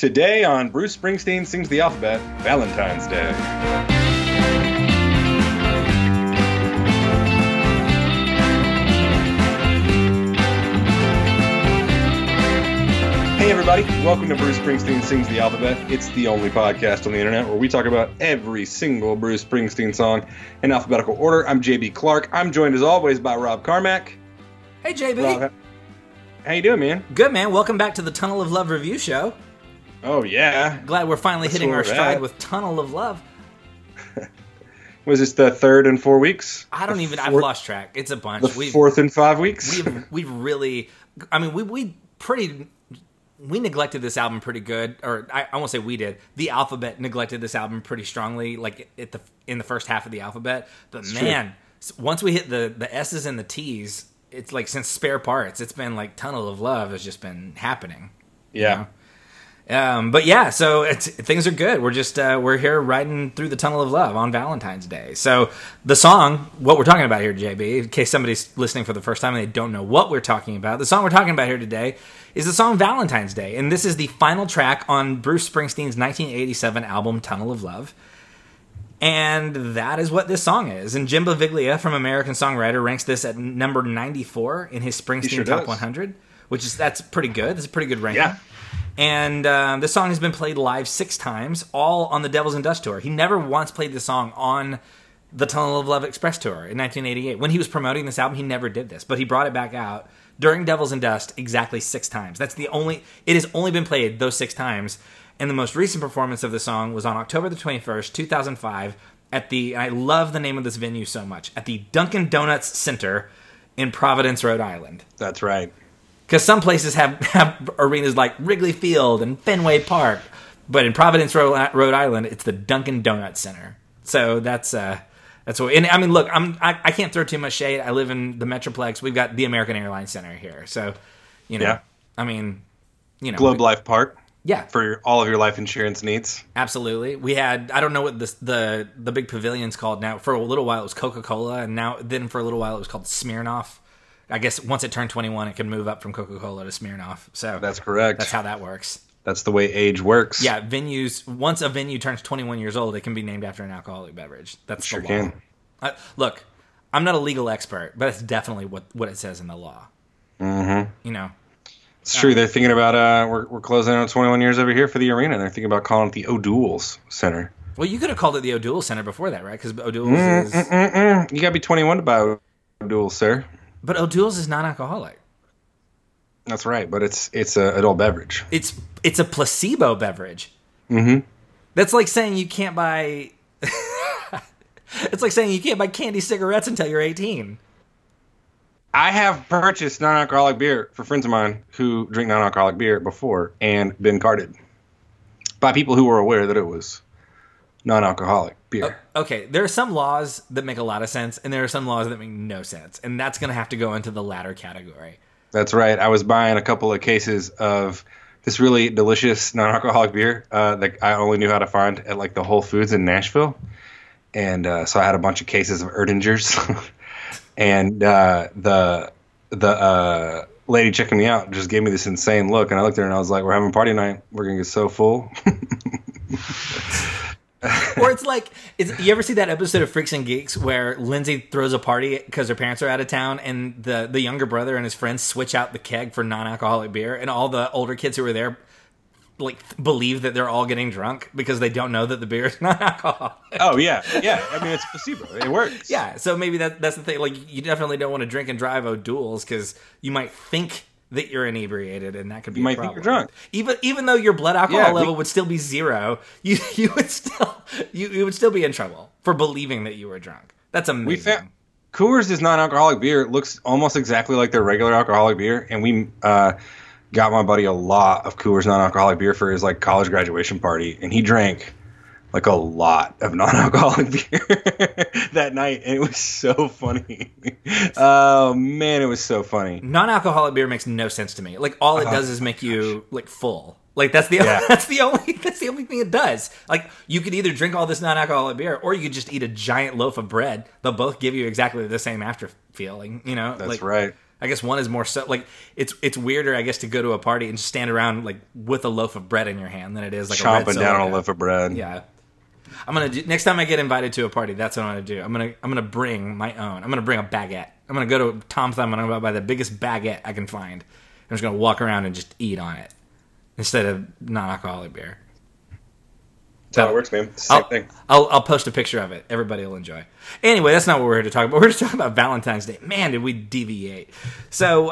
Today on Bruce Springsteen Sings the Alphabet, Valentine's Day. Hey everybody, welcome to Bruce Springsteen Sings the Alphabet. It's the only podcast on the internet where we talk about every single Bruce Springsteen song in alphabetical order. I'm JB Clark. I'm joined as always by Rob Carmack. Hey JB. Rob, how you doing, man? Good, man. Welcome back to the Tunnel of Love review show. Oh, yeah. Glad we're finally hitting our stride with Tunnel of Love. Was this the third and 4 weeks? I've lost track. It's a bunch. Fourth and 5 weeks? We've really, I mean, we neglected this album pretty good, or I won't say we did. The Alphabet neglected this album pretty strongly, like in the first half of the Alphabet. But it's man, true. Once we hit the S's and the T's, it's like since Spare Parts, it's been like Tunnel of Love has just been happening. Yeah. You know? But yeah, so things are good. We're just, we're here riding through the Tunnel of Love on Valentine's Day. So the song, what we're talking about here, JB, in case somebody's listening for the first time and they don't know what we're talking about, the song we're talking about here today is the song Valentine's Day. And this is the final track on Bruce Springsteen's 1987 album, Tunnel of Love. And that is what this song is. And Jim Beviglia from American Songwriter ranks this at number 94 in his Springsteen Top 100, that's pretty good. That's a pretty good ranking. Yeah. And this song has been played live 6 times, all on the Devils and Dust tour. He never once played this song on the Tunnel of Love Express tour in 1988. When he was promoting this album, he never did this. But he brought it back out during Devils and Dust exactly 6 times. That's the only... It has only been played those 6 times. And the most recent performance of the song was on October the 21st, 2005, at the... And I love the name of this venue so much. At the Dunkin' Donuts Center in Providence, Rhode Island. That's right. Because some places have arenas like Wrigley Field and Fenway Park. But in Providence, Rhode Island, it's the Dunkin' Donuts Center. So that's what... And I mean, look, I can't throw too much shade. I live in the Metroplex. We've got the American Airlines Center here. So, you know, yeah. I mean, you know... Globe Life Park. Yeah. For all of your life insurance needs. Absolutely. We had... I don't know what the big pavilion's called now. For a little while, it was Coca-Cola. And then for a little while, it was called Smirnoff. I guess once it turned 21, it can move up from Coca-Cola to Smirnoff. So that's correct. That's how that works. That's the way age works. Yeah, venues. Once a venue turns 21 years old, it can be named after an alcoholic beverage. That's the law. Sure can. Look, I'm not a legal expert, but it's definitely what it says in the law. Mm-hmm. You know, it's true. They're thinking about we're closing on 21 years over here for the arena. And they're thinking about calling it the O'Douls Center. Well, you could have called it the O'Douls Center before that, right? Because O'Douls is you gotta be 21 to buy O'Douls, sir. But O'Douls is non-alcoholic. That's right, but it's an adult beverage. It's a placebo beverage. Mm-hmm. That's like saying you can't buy... It's like saying you can't buy candy cigarettes until you're 18. I have purchased non-alcoholic beer for friends of mine who drink non-alcoholic beer before and been carded by people who were aware that it was non-alcoholic beer. Okay, there are some laws that make a lot of sense, and there are some laws that make no sense, and that's going to have to go into the latter category. That's right. I was buying a couple of cases of this really delicious non-alcoholic beer that I only knew how to find at like the Whole Foods in Nashville, and so I had a bunch of cases of Erdinger's, and the lady checking me out just gave me this insane look, and I looked at her and I was like, "We're having a party night. We're gonna get so full." Or it's like, you ever see that episode of Freaks and Geeks where Lindsay throws a party because her parents are out of town and the younger brother and his friends switch out the keg for non-alcoholic beer and all the older kids who were there like believe that they're all getting drunk because they don't know that the beer is non-alcoholic. Oh, yeah. Yeah. I mean, it's placebo. It works. Yeah. So maybe that's the thing. Like, you definitely don't want to drink and drive O'Douls because you might think that you're inebriated, and that could be a problem. You might think you're drunk. Even though your blood alcohol level would still be 0, you would still be in trouble for believing that you were drunk. That's amazing. Coors' non-alcoholic beer looks almost exactly like their regular alcoholic beer, and we got my buddy a lot of Coors non-alcoholic beer for his like college graduation party, and he drank like a lot of non-alcoholic beer that night, and it was so funny. Oh man, it was so funny. Non-alcoholic beer makes no sense to me. Like all it does is make you like full. Like that's the only thing it does. Like you could either drink all this non-alcoholic beer, or you could just eat a giant loaf of bread. They'll both give you exactly the same after feeling. You know, that's like, right. I guess one is more so like it's weirder, I guess, to go to a party and just stand around like with a loaf of bread in your hand than it is like chomping down a loaf of bread. Yeah, I'm gonna do, next time I get invited to a party, that's what I'm gonna do. I'm gonna bring my own. I'm gonna bring a baguette. I'm gonna go to Tom Thumb and I'm gonna buy the biggest baguette I can find. I'm just gonna walk around and just eat on it instead of non-alcoholic beer. That's how it works, man. It's the same thing. I'll post a picture of it. Everybody will enjoy. Anyway, that's not what we're here to talk about. We're here to talk about Valentine's Day. Man, did we deviate. So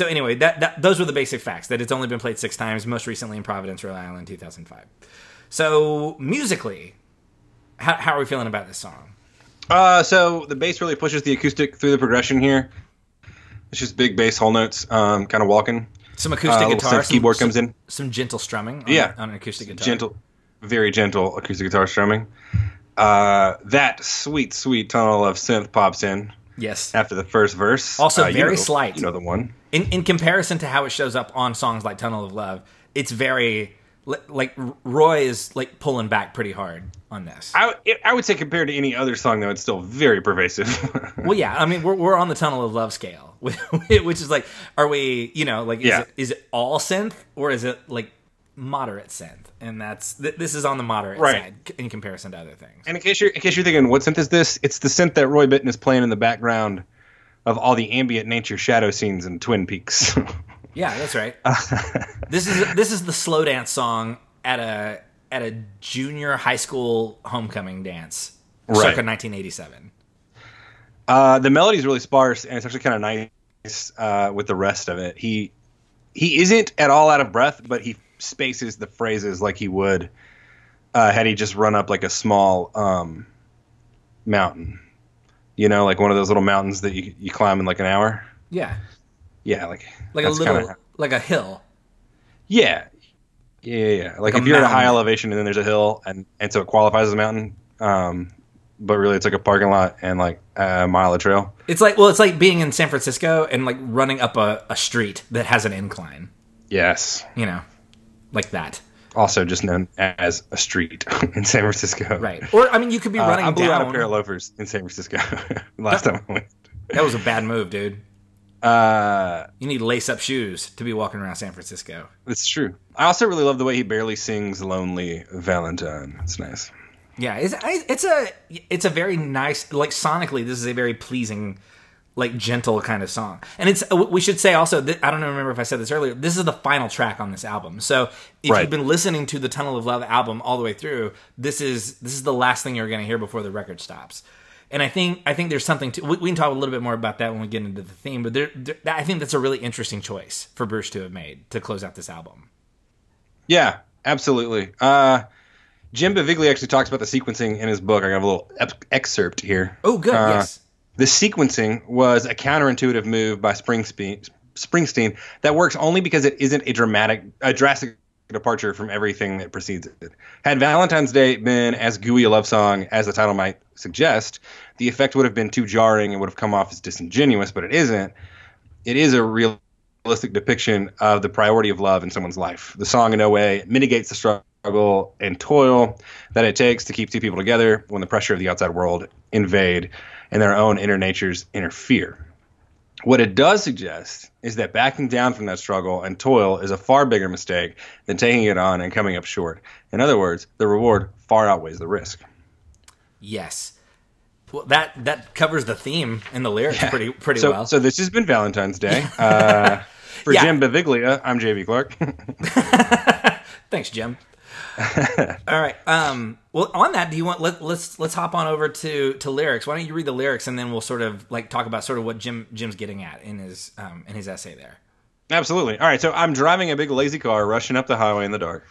anyway, those were the basic facts, that it's only been played 6 times, most recently in Providence, Rhode Island, 2005. So musically, how are we feeling about this song? So the bass really pushes the acoustic through the progression here. It's just big bass whole notes, kind of walking. Some acoustic guitar. Keyboard comes in. Some gentle strumming on an acoustic guitar. Very gentle acoustic guitar strumming. That sweet, sweet tunnel of synth pops in. Yes. After the first verse. Also very slight. You know the one. In comparison to how it shows up on songs like Tunnel of Love, it's very... like, Roy is, like, pulling back pretty hard on this. I would say compared to any other song, though, it's still very pervasive. Well, yeah. I mean, we're on the Tunnel of Love scale, which is, like, are we, you know, like, is it all synth or is it, like, moderate synth? And that's this is on the moderate side in comparison to other things. And in case you're thinking, what synth is this? It's the synth that Roy Bittan is playing in the background of all the ambient nature shadow scenes in Twin Peaks. Yeah, that's right. This is the slow dance song at a junior high school homecoming dance, circa 1987. The melody's really sparse, and it's actually kind of nice with the rest of it. He isn't at all out of breath, but he spaces the phrases like he would had he just run up like a small mountain, you know, like one of those little mountains that you climb in like an hour. Yeah. Yeah, like a little, kinda, like a hill. Yeah. Like if you're at a high elevation and then there's a hill, and so it qualifies as a mountain, but really it's like a parking lot and like a mile of trail. It's like being in San Francisco and like running up a street that has an incline. Yes. You know, like that. Also just known as a street in San Francisco. Right. Or, I mean, you could be running down. I blew out a pair of loafers in San Francisco last time I went. That was a bad move, dude. You need lace-up shoes to be walking around San Francisco. It's true. I also really love the way he barely sings "Lonely Valentine." It's nice. Yeah, it's a very nice, like sonically, this is a very pleasing, like gentle kind of song. And it's we should say also, I don't remember if I said this earlier, this is the final track on this album. So if you've been listening to the Tunnel of Love album all the way through, this is the last thing you're going to hear before the record stops. And I think there's something to... We can talk a little bit more about that when we get into the theme, but I think that's a really interesting choice for Bruce to have made to close out this album. Yeah, absolutely. Jim Beviglia actually talks about the sequencing in his book. I got a little excerpt here. Oh, good, yes. The sequencing was a counterintuitive move by Springsteen that works only because it isn't a drastic departure from everything that precedes it. Had Valentine's Day been as gooey a love song as the title might suggest, the effect would have been too jarring and would have come off as disingenuous, but it isn't. It is a realistic depiction of the priority of love in someone's life. The song in no way mitigates the struggle and toil that it takes to keep two people together when the pressure of the outside world invade and their own inner natures interfere. What it does suggest is that backing down from that struggle and toil is a far bigger mistake than taking it on and coming up short. In other words, the reward far outweighs the risk. Yes. Well, that covers the theme and the lyrics pretty well. So this has been Valentine's Day. Jim Beviglia, I'm J.B. Clark. Thanks, Jim. All right. Well, on that, do you want let's hop on over to lyrics. Why don't you read the lyrics and then we'll sort of like talk about sort of what Jim's getting at in his essay there. Absolutely. All right. So I'm driving a big lazy car, rushing up the highway in the dark.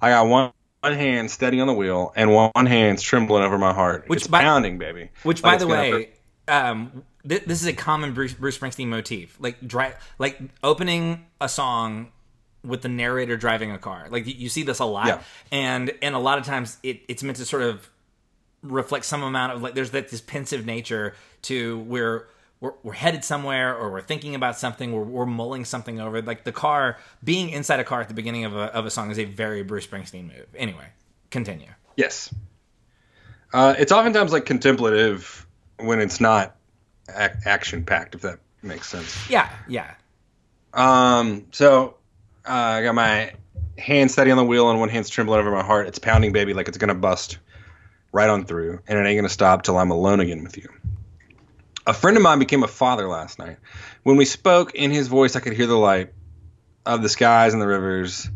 I got one hand steady on the wheel and one hand's trembling over my heart. Which it's pounding, baby. Which, like, by the way, this is a common Bruce Springsteen motif. Like opening a song with the narrator driving a car. Like, you see this a lot. Yeah. And a lot of times it's meant to sort of reflect some amount of, like, there's this pensive nature to where we're headed somewhere or we're thinking about something, we're mulling something over. Like, the car, being inside a car at the beginning of a song is a very Bruce Springsteen move. Anyway, continue. Yes. It's oftentimes, like, contemplative when it's not action-packed, if that makes sense. Yeah. So I got my hand steady on the wheel and one hand's trembling over my heart. It's pounding, baby, like it's going to bust right on through, and it ain't going to stop till I'm alone again with you. A friend of mine became a father last night. When we spoke, in his voice I could hear the light of the skies and the rivers,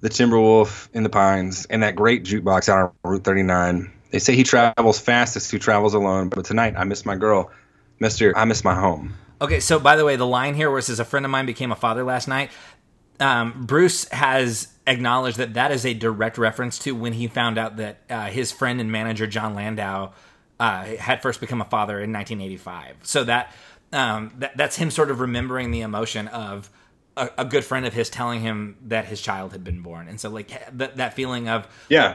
the timber wolf in the pines, and that great jukebox out on Route 39. They say he travels fastest who travels alone, but tonight I miss my girl. Mister, I miss my home. Okay, so by the way, the line here where it says a friend of mine became a father last night, Bruce has acknowledged that that is a direct reference to when he found out that his friend and manager John Landau had first become a father in 1985. So that's him sort of remembering the emotion of a good friend of his telling him that his child had been born. And so like that feeling of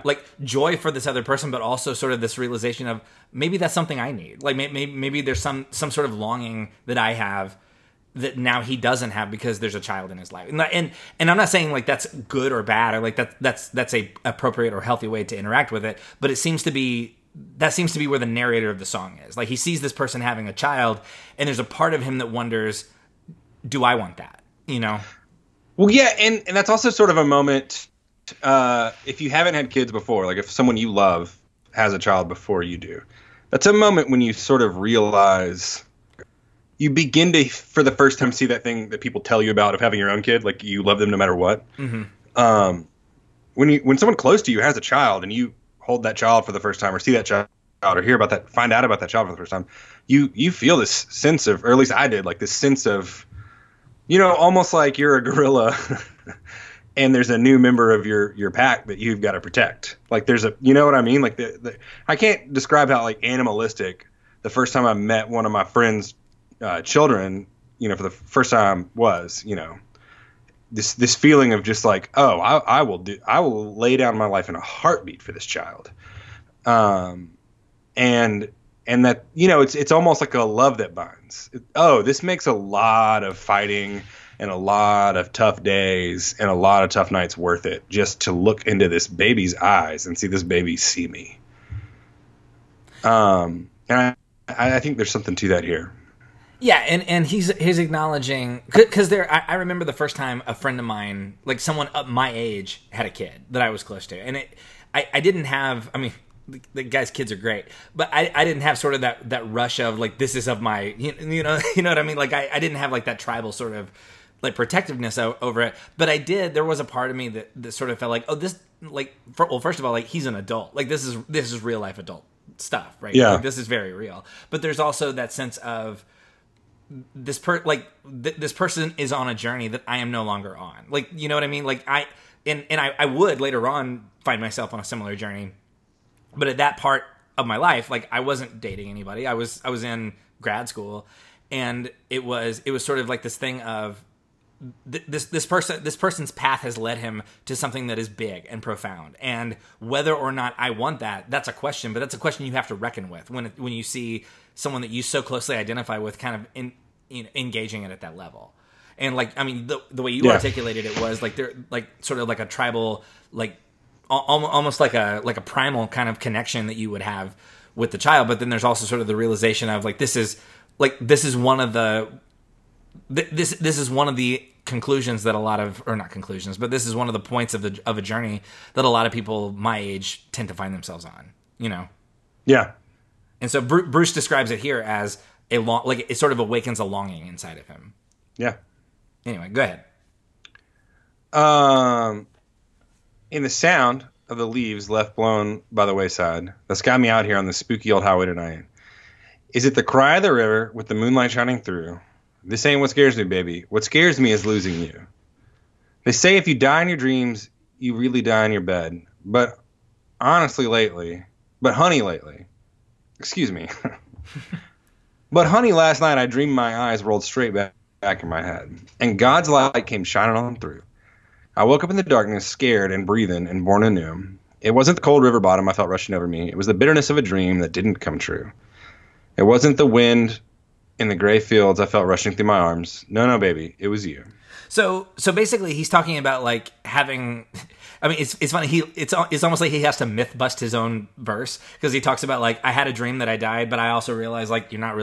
like joy for this other person, but also sort of this realization of maybe that's something I need. Like maybe there's some sort of longing that I have that now he doesn't have because there's a child in his life. And I'm not saying like that's good or bad or like that's a appropriate or healthy way to interact with it. But it seems to be, that seems to be where the narrator of the song is. Like he sees this person having a child and there's a part of him that wonders, do I want that? You know? Well, yeah. And that's also sort of a moment, if you haven't had kids before, like if someone you love has a child before you do, that's a moment when you sort of realize, you begin to, for the first time, see that thing that people tell you about of having your own kid. Like you love them no matter what. Mm-hmm. When someone close to you has a child and you hold that child for the first time or see that child or hear about that, find out about that child for the first time, you feel this sense of, or at least I did, like this sense of, you know, almost like you're a gorilla and there's a new member of your pack that you've got to protect. Like there's a, you know what I mean? Like I can't describe how like animalistic the first time I met one of my friends' children, you know, for the first time was, you know, this feeling of just like, oh, I will lay down my life in a heartbeat for this child. And that, you know, it's almost like a love that binds. This makes a lot of fighting and a lot of tough days and a lot of tough nights worth it just to look into this baby's eyes and see this baby see me. And I think there's something to that here. Yeah, and he's acknowledging, because I remember the first time a friend of mine, like someone up my age, had a kid that I was close to, and I didn't have, I mean, the guy's kids are great, but I didn't have sort of that rush of like, this is of my, you know what I mean? Like I didn't have like that tribal sort of like protectiveness over it, but I did. There was a part of me that sort of felt like, oh, this, like, well, first of all, like he's an adult. Like this is real life adult stuff, right? Yeah. Like, this is very real. But there's also that sense of this person is on a journey that I am no longer on. Like, you know what I mean? Like I would later on find myself on a similar journey. But at that part of my life, like I wasn't dating anybody. I was in grad school, and it was sort of like this thing of this person's path has led him to something that is big and profound. And whether or not I want that, that's a question. But that's a question you have to reckon with when you see someone that you so closely identify with, kind of engaging it at that level. And like, I mean, the way you articulated it was like they're like sort of like a tribal, like, almost like a primal kind of connection that you would have with the child. But then there's also sort of the realization of this is one of the points of a journey that a lot of people my age tend to find themselves on, you know? Yeah. And so Bruce describes it here as a long, like it sort of awakens a longing inside of him. Yeah. Anyway, go ahead. In the sound of the leaves left blown by the wayside, that's got me out here on the spooky old highway tonight. Is it the cry of the river with the moonlight shining through? This ain't what scares me, baby. What scares me is losing you. They say if you die in your dreams, you really die in your bed. But honestly lately, but honey, last night I dreamed my eyes rolled straight back in my head, and God's light came shining on through. I woke up in the darkness, scared and breathing and born anew. It wasn't the cold river bottom I felt rushing over me. It was the bitterness of a dream that didn't come true. It wasn't the wind in the gray fields I felt rushing through my arms. No, baby, it was you. So basically he's talking about like having I mean, it's funny. It's almost like he has to myth bust his own verse, because he talks about, like, I had a dream that I died, but I also realized, like, you can't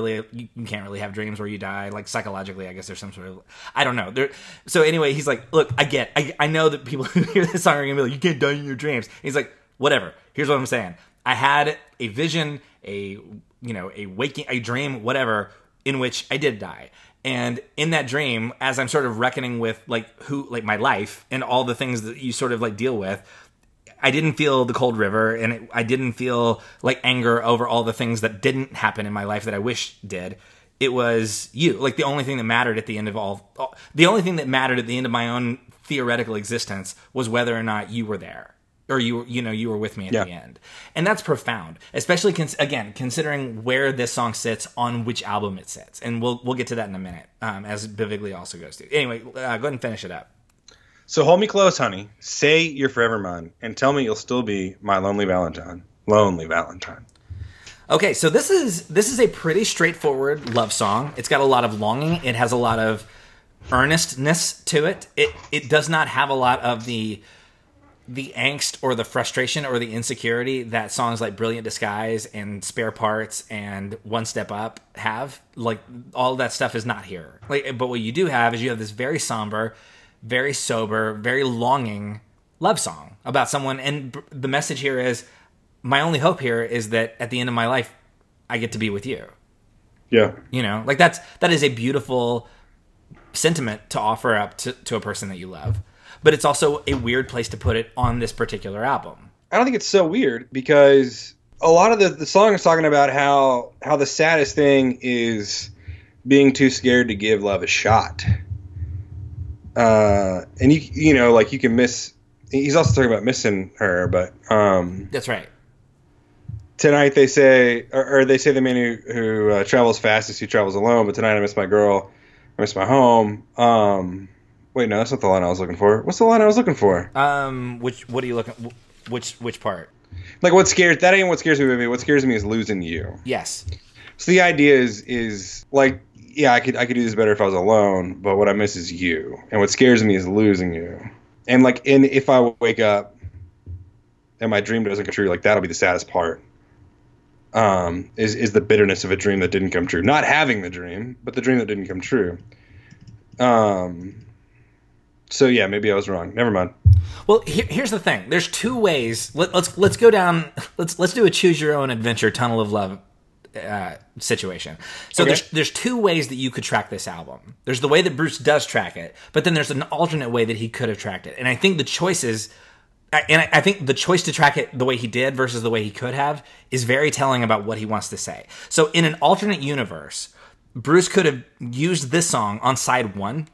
really have dreams where you die. Like, psychologically, I guess there's some sort of, I don't know. So anyway, he's like, look, I know that people who hear this song are going to be like, you can't die in your dreams. And he's like, whatever. Here's what I'm saying. I had a vision, a dream, whatever, in which I did die. And in that dream, as I'm sort of reckoning with, like, my life and all the things that you sort of, like, deal with, I didn't feel the cold river, and I didn't feel, like, anger over all the things that didn't happen in my life that I wish did. It was you. Like, the only thing that mattered at the end of the only thing that mattered at the end of my own theoretical existence was whether or not you were there. Or you were with me at the end. And that's profound, especially considering where this song sits on which album it sits. And we'll get to that in a minute, as Beviglia also goes to. Anyway, go ahead and finish it up. So hold me close, honey. Say you're forever mine, and tell me you'll still be my lonely Valentine. Lonely Valentine. Okay, so this is a pretty straightforward love song. It's got a lot of longing. It has a lot of earnestness to it. It does not have a lot of the angst or the frustration or the insecurity that songs like Brilliant Disguise and Spare Parts and One Step Up have. Like, all that stuff is not here. Like, but what you do have is you have this very somber, very sober, very longing love song about someone. And the message here is, my only hope here is that at the end of my life, I get to be with you. Yeah. You know, like, that is a beautiful sentiment to offer up to a person that you love. But it's also a weird place to put it on this particular album. I don't think it's so weird, because a lot of the song is talking about how the saddest thing is being too scared to give love a shot. And you know, like, you can miss. He's also talking about missing her, but that's right. Tonight they say, or they say the man who travels fastest, who travels alone. But tonight I miss my girl, I miss my home. Wait, no, that's not the line I was looking for. What's the line I was looking for? What are you looking? Which part? Like, what scares? That ain't what scares me, baby. What scares me is losing you. Yes. So the idea is like, yeah, I could do this better if I was alone, but what I miss is you, and what scares me is losing you. And like, if I wake up and my dream doesn't come true, like, that'll be the saddest part. Is the bitterness of a dream that didn't come true? Not having the dream, but the dream that didn't come true. So yeah, maybe I was wrong. Never mind. Well, here's the thing. There's two ways. Let's go down. Let's do a choose your own adventure Tunnel of Love situation. So okay. There's two ways that you could track this album. There's the way that Bruce does track it, but then there's an alternate way that he could have tracked it. And I think the choices, I think the choice to track it the way he did versus the way he could have is very telling about what he wants to say. So in an alternate universe, Bruce could have used this song on side one.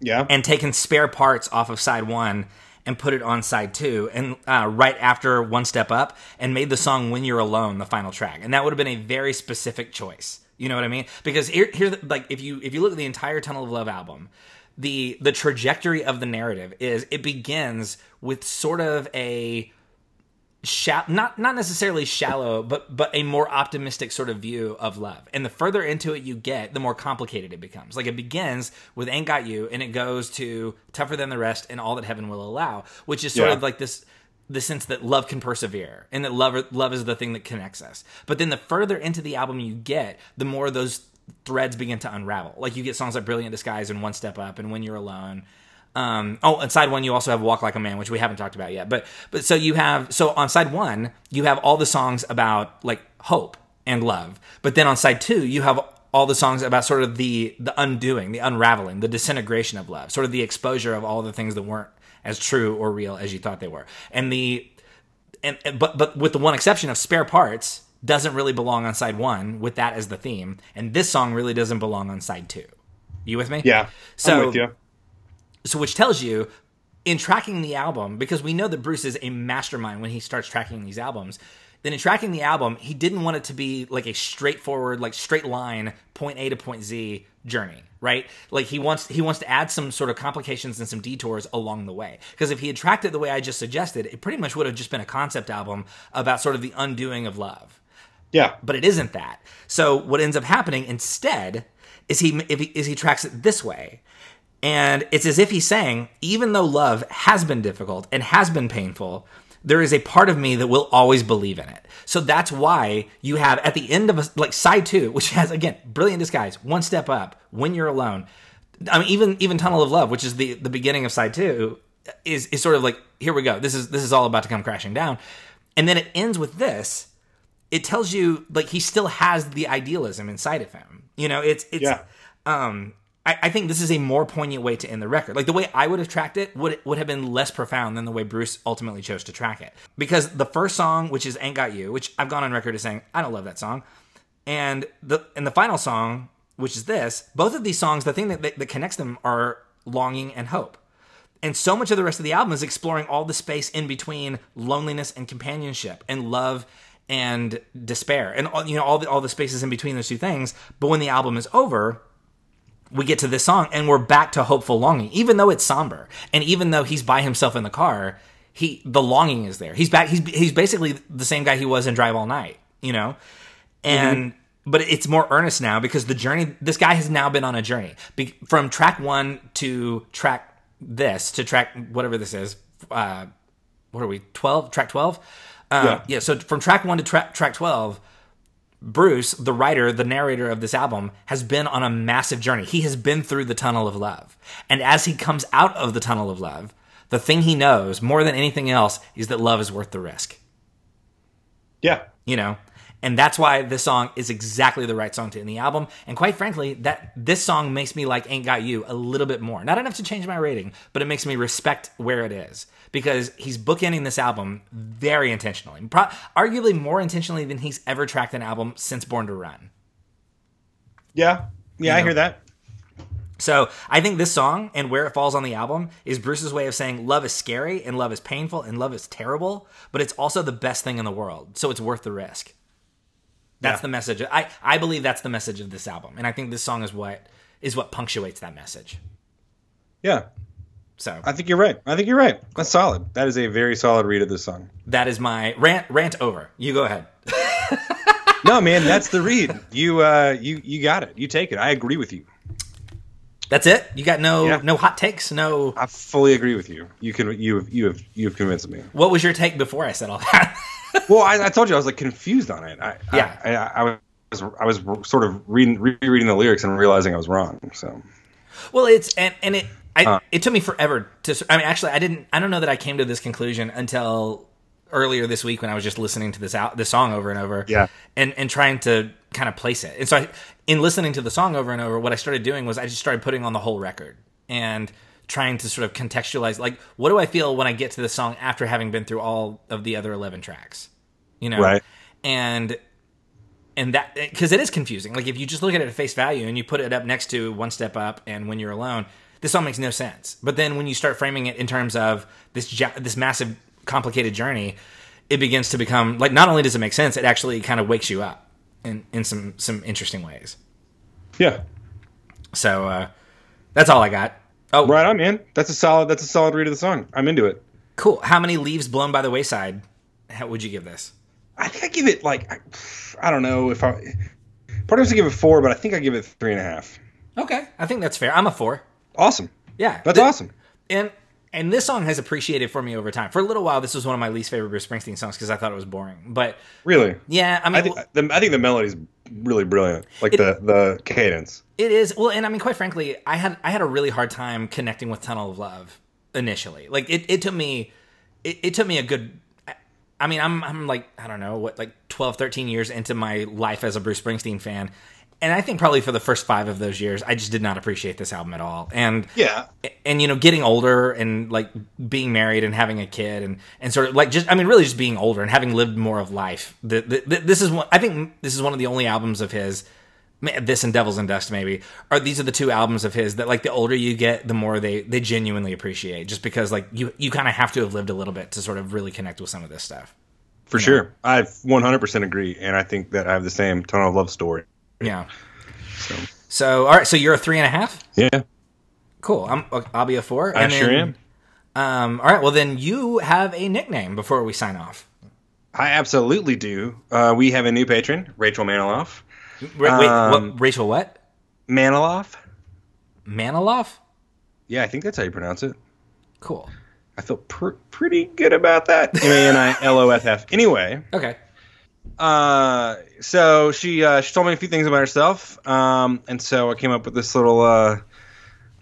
Yeah, and taken Spare Parts off of side one and put it on side two, and right after One Step Up, and made the song When You're Alone the final track, and that would have been a very specific choice. You know what I mean? Because here, like, if you look at the entire Tunnel of Love album, the trajectory of the narrative is it begins with sort of a not necessarily shallow, but a more optimistic sort of view of love. And the further into it you get, the more complicated it becomes. Like, it begins with Ain't Got You, and it goes to Tougher Than the Rest and All That Heaven Will Allow, which is sort of like this, the sense that love can persevere, and that love is the thing that connects us. But then the further into the album you get, the more those threads begin to unravel. Like, you get songs like Brilliant Disguise and One Step Up and When You're Alone. On side one, you also have Walk Like a Man, which we haven't talked about yet. But so on side one, you have all the songs about, like, hope and love. But then on side two, you have all the songs about sort of the undoing, the unraveling, the disintegration of love, sort of the exposure of all the things that weren't as true or real as you thought they were. But with the one exception of Spare Parts doesn't really belong on side one with that as the theme. And this song really doesn't belong on side two. You with me? Yeah. So, I'm with you. So which tells you, in tracking the album, because we know that Bruce is a mastermind when he starts tracking these albums, then in tracking the album, he didn't want it to be like a straightforward, like, straight line point A to point Z journey, right? Like, he wants to add some sort of complications and some detours along the way. Because if he had tracked it the way I just suggested, it pretty much would have just been a concept album about sort of the undoing of love. Yeah. But it isn't that. So what ends up happening instead is he tracks it this way. And it's as if he's saying, even though love has been difficult and has been painful, there is a part of me that will always believe in it. So that's why you have at the end of side two, which has, again, Brilliant Disguise, One Step Up, When You're Alone. I mean, even Tunnel of Love, which is the beginning of side two, is sort of like, here we go. This is all about to come crashing down. And then it ends with this. It tells you, like, he still has the idealism inside of him. You know, I think this is a more poignant way to end the record. Like, the way I would have tracked it would have been less profound than the way Bruce ultimately chose to track it. Because the first song, which is Ain't Got You, which I've gone on record as saying, I don't love that song. And the final song, which is this, both of these songs, the thing that connects them are longing and hope. And so much of the rest of the album is exploring all the space in between loneliness and companionship and love and despair and all the spaces in between those two things. But when the album is over, we get to this song and we're back to hopeful longing, even though it's somber. And even though he's by himself in the car, the longing is there. He's back. He's basically the same guy he was in Drive All Night, you know? And, But it's more earnest now because the journey, this guy has now been on a journey from track one to track this, to track whatever this is. What are we? 12? Track 12? Yeah. So from track one to track 12, Bruce, the writer, the narrator of this album, has been on a massive journey. He has been through the Tunnel of Love. And as he comes out of the Tunnel of Love, the thing he knows more than anything else is that love is worth the risk. Yeah. You know? And that's why this song is exactly the right song to end the album. And quite frankly, this song makes me like Ain't Got You a little bit more. Not enough to change my rating, but it makes me respect where it is. Because he's bookending this album very intentionally. Arguably more intentionally than he's ever tracked an album since Born to Run. Yeah. Yeah, you know? I hear that. So I think this song and where it falls on the album is Bruce's way of saying love is scary and love is painful and love is terrible, but it's also the best thing in the world. So it's worth the risk. That's the message. I believe that's the message of this album. And I think this song is what punctuates that message. Yeah. So I think you're right. That's solid. That is a very solid read of this song. That is my rant over. You go ahead. No, man, that's the read. You got it. You take it. I agree with you. That's it? You got no hot takes? No. I fully agree with you. You've convinced me. What was your take before I said all that? Well, I told you I was like confused on it. I was sort of rereading the lyrics and realizing I was wrong. So. Well, it took me forever to. I mean, actually, I didn't. I don't know that I came to this conclusion until earlier this week when I was just listening to this song over and over. Yeah. And trying to kind of place it. And so, in listening to the song over and over, what I started doing was I just started putting on the whole record and trying to sort of contextualize, like, what do I feel when I get to the song after having been through all of the other 11 tracks, you know? Right. And that, because it is confusing. Like, if you just look at it at face value and you put it up next to One Step Up and When You're Alone, this song makes no sense. But then when you start framing it in terms of this massive, complicated journey, it begins to become, like, not only does it make sense, it actually kind of wakes you up in some interesting ways. Yeah. So, that's all I got. Oh, right on, man. That's a solid read of the song. I'm into it. Cool. How many leaves blown by the wayside? How would you give this? I think I give it like I don't know if I. Part of us to give it 4, but I think I give it 3.5. Okay, I think that's fair. I'm a 4. Awesome. Yeah, that's awesome. And this song has appreciated for me over time. For a little while, this was one of my least favorite Bruce Springsteen songs because I thought it was boring. But really, yeah, I mean, I think the melody's really brilliant, like the cadence. It is. Well, and I mean, quite frankly, I had a really hard time connecting with Tunnel of Love initially. Like it took me a good, I mean, I'm like, I don't know what, like 12, 13 years into my life as a Bruce Springsteen fan. And I think probably for the first 5 of those years, I just did not appreciate this album at all. And yeah, and you know, getting older and like being married and having a kid and sort of like just, I mean, really just being older and having lived more of life. This is one of the only albums of his. This and Devils and Dust, maybe, these are the two albums of his that, like, the older you get, the more they genuinely appreciate, just because, like, you kind of have to have lived a little bit to sort of really connect with some of this stuff. For sure. Know? I 100% agree, and I think that I have the same Tunnel of Love story. Yeah. So all right, so you're a 3.5? Yeah. Cool. I'll be a 4. I sure am. All right, well, then you have a nickname before we sign off. I absolutely do. We have a new patron, Rachel Maniloff. Wait, Rachel what? Maniloff. Yeah, I think that's how you pronounce it. Cool. I feel pretty good about that. M-A-N-I-L-O-F-F. Anyway. Okay. So she told me a few things about herself. And so I came up with this little, early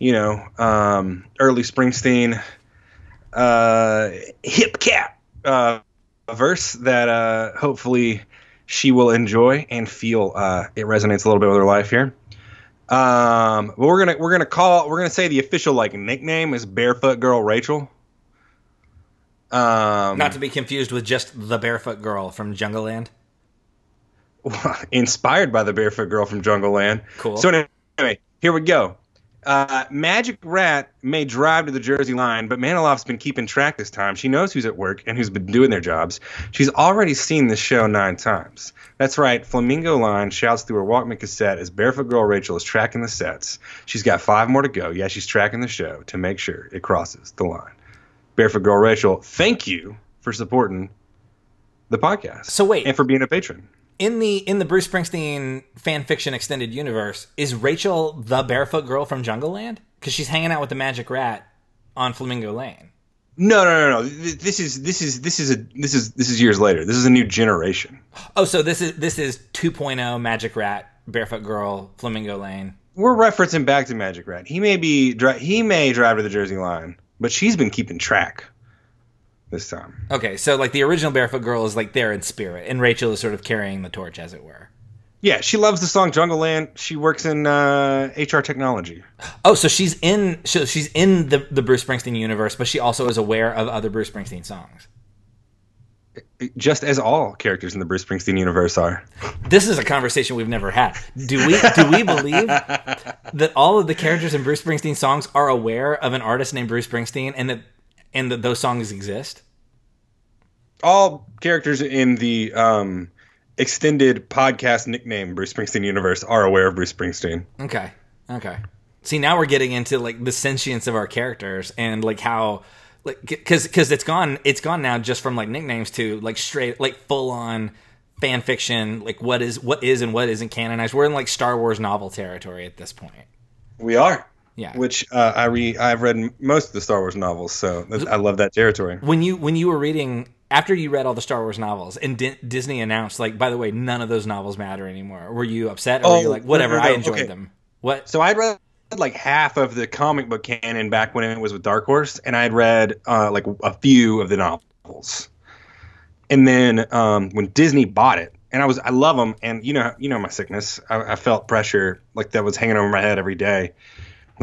Springsteen hip cat verse that hopefully she will enjoy and feel it resonates a little bit with her life here. But we're gonna say the official nickname is Barefoot Girl Rachel. Not to be confused with just the Barefoot Girl from Jungle Land. Inspired by the Barefoot Girl from Jungle Land. Cool. So anyway, here we go. Magic Rat may drive to the Jersey Line, but Maniloff's been keeping track this time. She knows who's at work and who's been doing their jobs. She's already seen this show 9 times. That's right, Flamingo Line shouts through her Walkman cassette as Barefoot Girl Rachel is tracking the sets. She's got 5 more to go. Yeah, she's tracking the show to make sure it crosses the line. Barefoot Girl Rachel, thank you for supporting the podcast. So wait. And for being a patron. In the Bruce Springsteen fan fiction extended universe, is Rachel the Barefoot Girl from Jungle Land? Because she's hanging out with the Magic Rat on Flamingo Lane. No. This is years later. This is a new generation. Oh, so this is 2.0 Magic Rat, Barefoot Girl, Flamingo Lane. We're referencing back to Magic Rat. He may drive to the Jersey Line, but she's been keeping track. This time. Okay, so the original Barefoot Girl is there in spirit, and Rachel is sort of carrying the torch, as it were. Yeah, she loves the song Jungle Land. She works in HR technology. Oh, so she's in the Bruce Springsteen universe, but she also is aware of other Bruce Springsteen songs. Just as all characters in the Bruce Springsteen universe are. This is a conversation we've never had. Do we believe that all of the characters in Bruce Springsteen songs are aware of an artist named Bruce Springsteen, and that those songs exist? All characters in the extended podcast nickname Bruce Springsteen universe are aware of Bruce Springsteen. Okay. See, now we're getting into the sentience of our characters and how, because it's gone now just from nicknames to straight full on fan fiction. What is and what isn't canonized. We're in Star Wars novel territory at this point. We are. Yeah, which I've read most of the Star Wars novels, so I love that territory. When you were reading, after you read all the Star Wars novels, and Disney announced, by the way, none of those novels matter anymore, were you upset, or were you whatever? No. I enjoyed them. What? So I'd read half of the comic book canon back when it was with Dark Horse, and I'd read a few of the novels, and then when Disney bought it. And I love them, and you know my sickness. I felt pressure that was hanging over my head every day.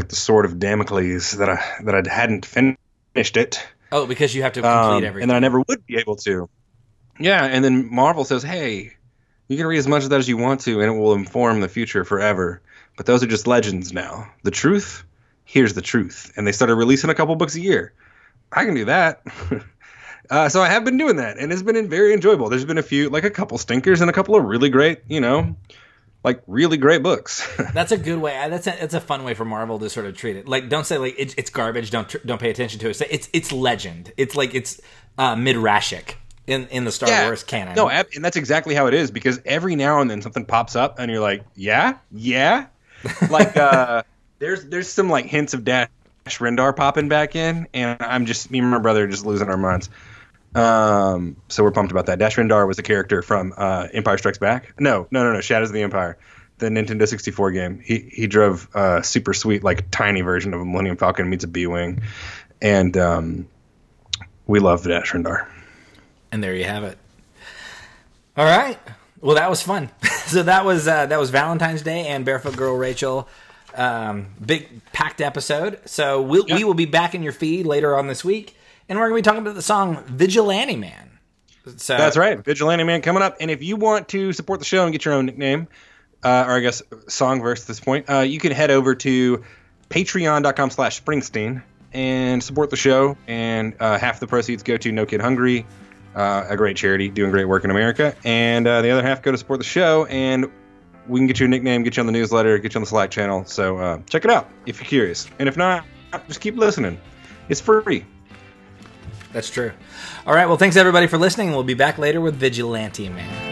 The sword of Damocles that I hadn't finished it. Oh, because you have to complete everything, and then I never would be able to. Yeah, and then Marvel says, "Hey, you can read as much of that as you want to, and it will inform the future forever. But those are just legends now. The truth, here's the truth." And they started releasing a couple books a year. I can do that. So I have been doing that, and it's been very enjoyable. There's been a few, a couple stinkers and a couple of really great, really great books. That's a good way. That's a fun way for Marvel to sort of treat it. Don't say it's garbage. Don't pay attention to it. Say it's legend. It's it's midrashic in the Star Wars canon. No, and that's exactly how it is, because every now and then something pops up and you're yeah. There's some hints of Dash Rendar popping back in, and me and my brother are just losing our minds. So we're pumped about that. Dash Rendar was a character from Empire Strikes Back. No, Shadows of the Empire, the Nintendo 64 game. He drove a super sweet, tiny version of a Millennium Falcon meets a B-Wing. And we love Dash Rendar. And there you have it. All right. Well, that was fun. So that was Valentine's Day and Barefoot Girl Rachel. Big packed episode. So we will be back in your feed later on this week. And we're going to be talking about the song Vigilante Man. So that's right. Vigilante Man coming up. And if you want to support the show and get your own nickname, or I guess song verse at this point, you can head over to patreon.com/Springsteen and support the show. And half the proceeds go to No Kid Hungry, a great charity doing great work in America. And the other half go to support the show. And we can get you a nickname, get you on the newsletter, get you on the Slack channel. So check it out if you're curious. And if not, just keep listening. It's free. That's true. All right, well, thanks, everybody, for listening. We'll be back later with Vigilante Man.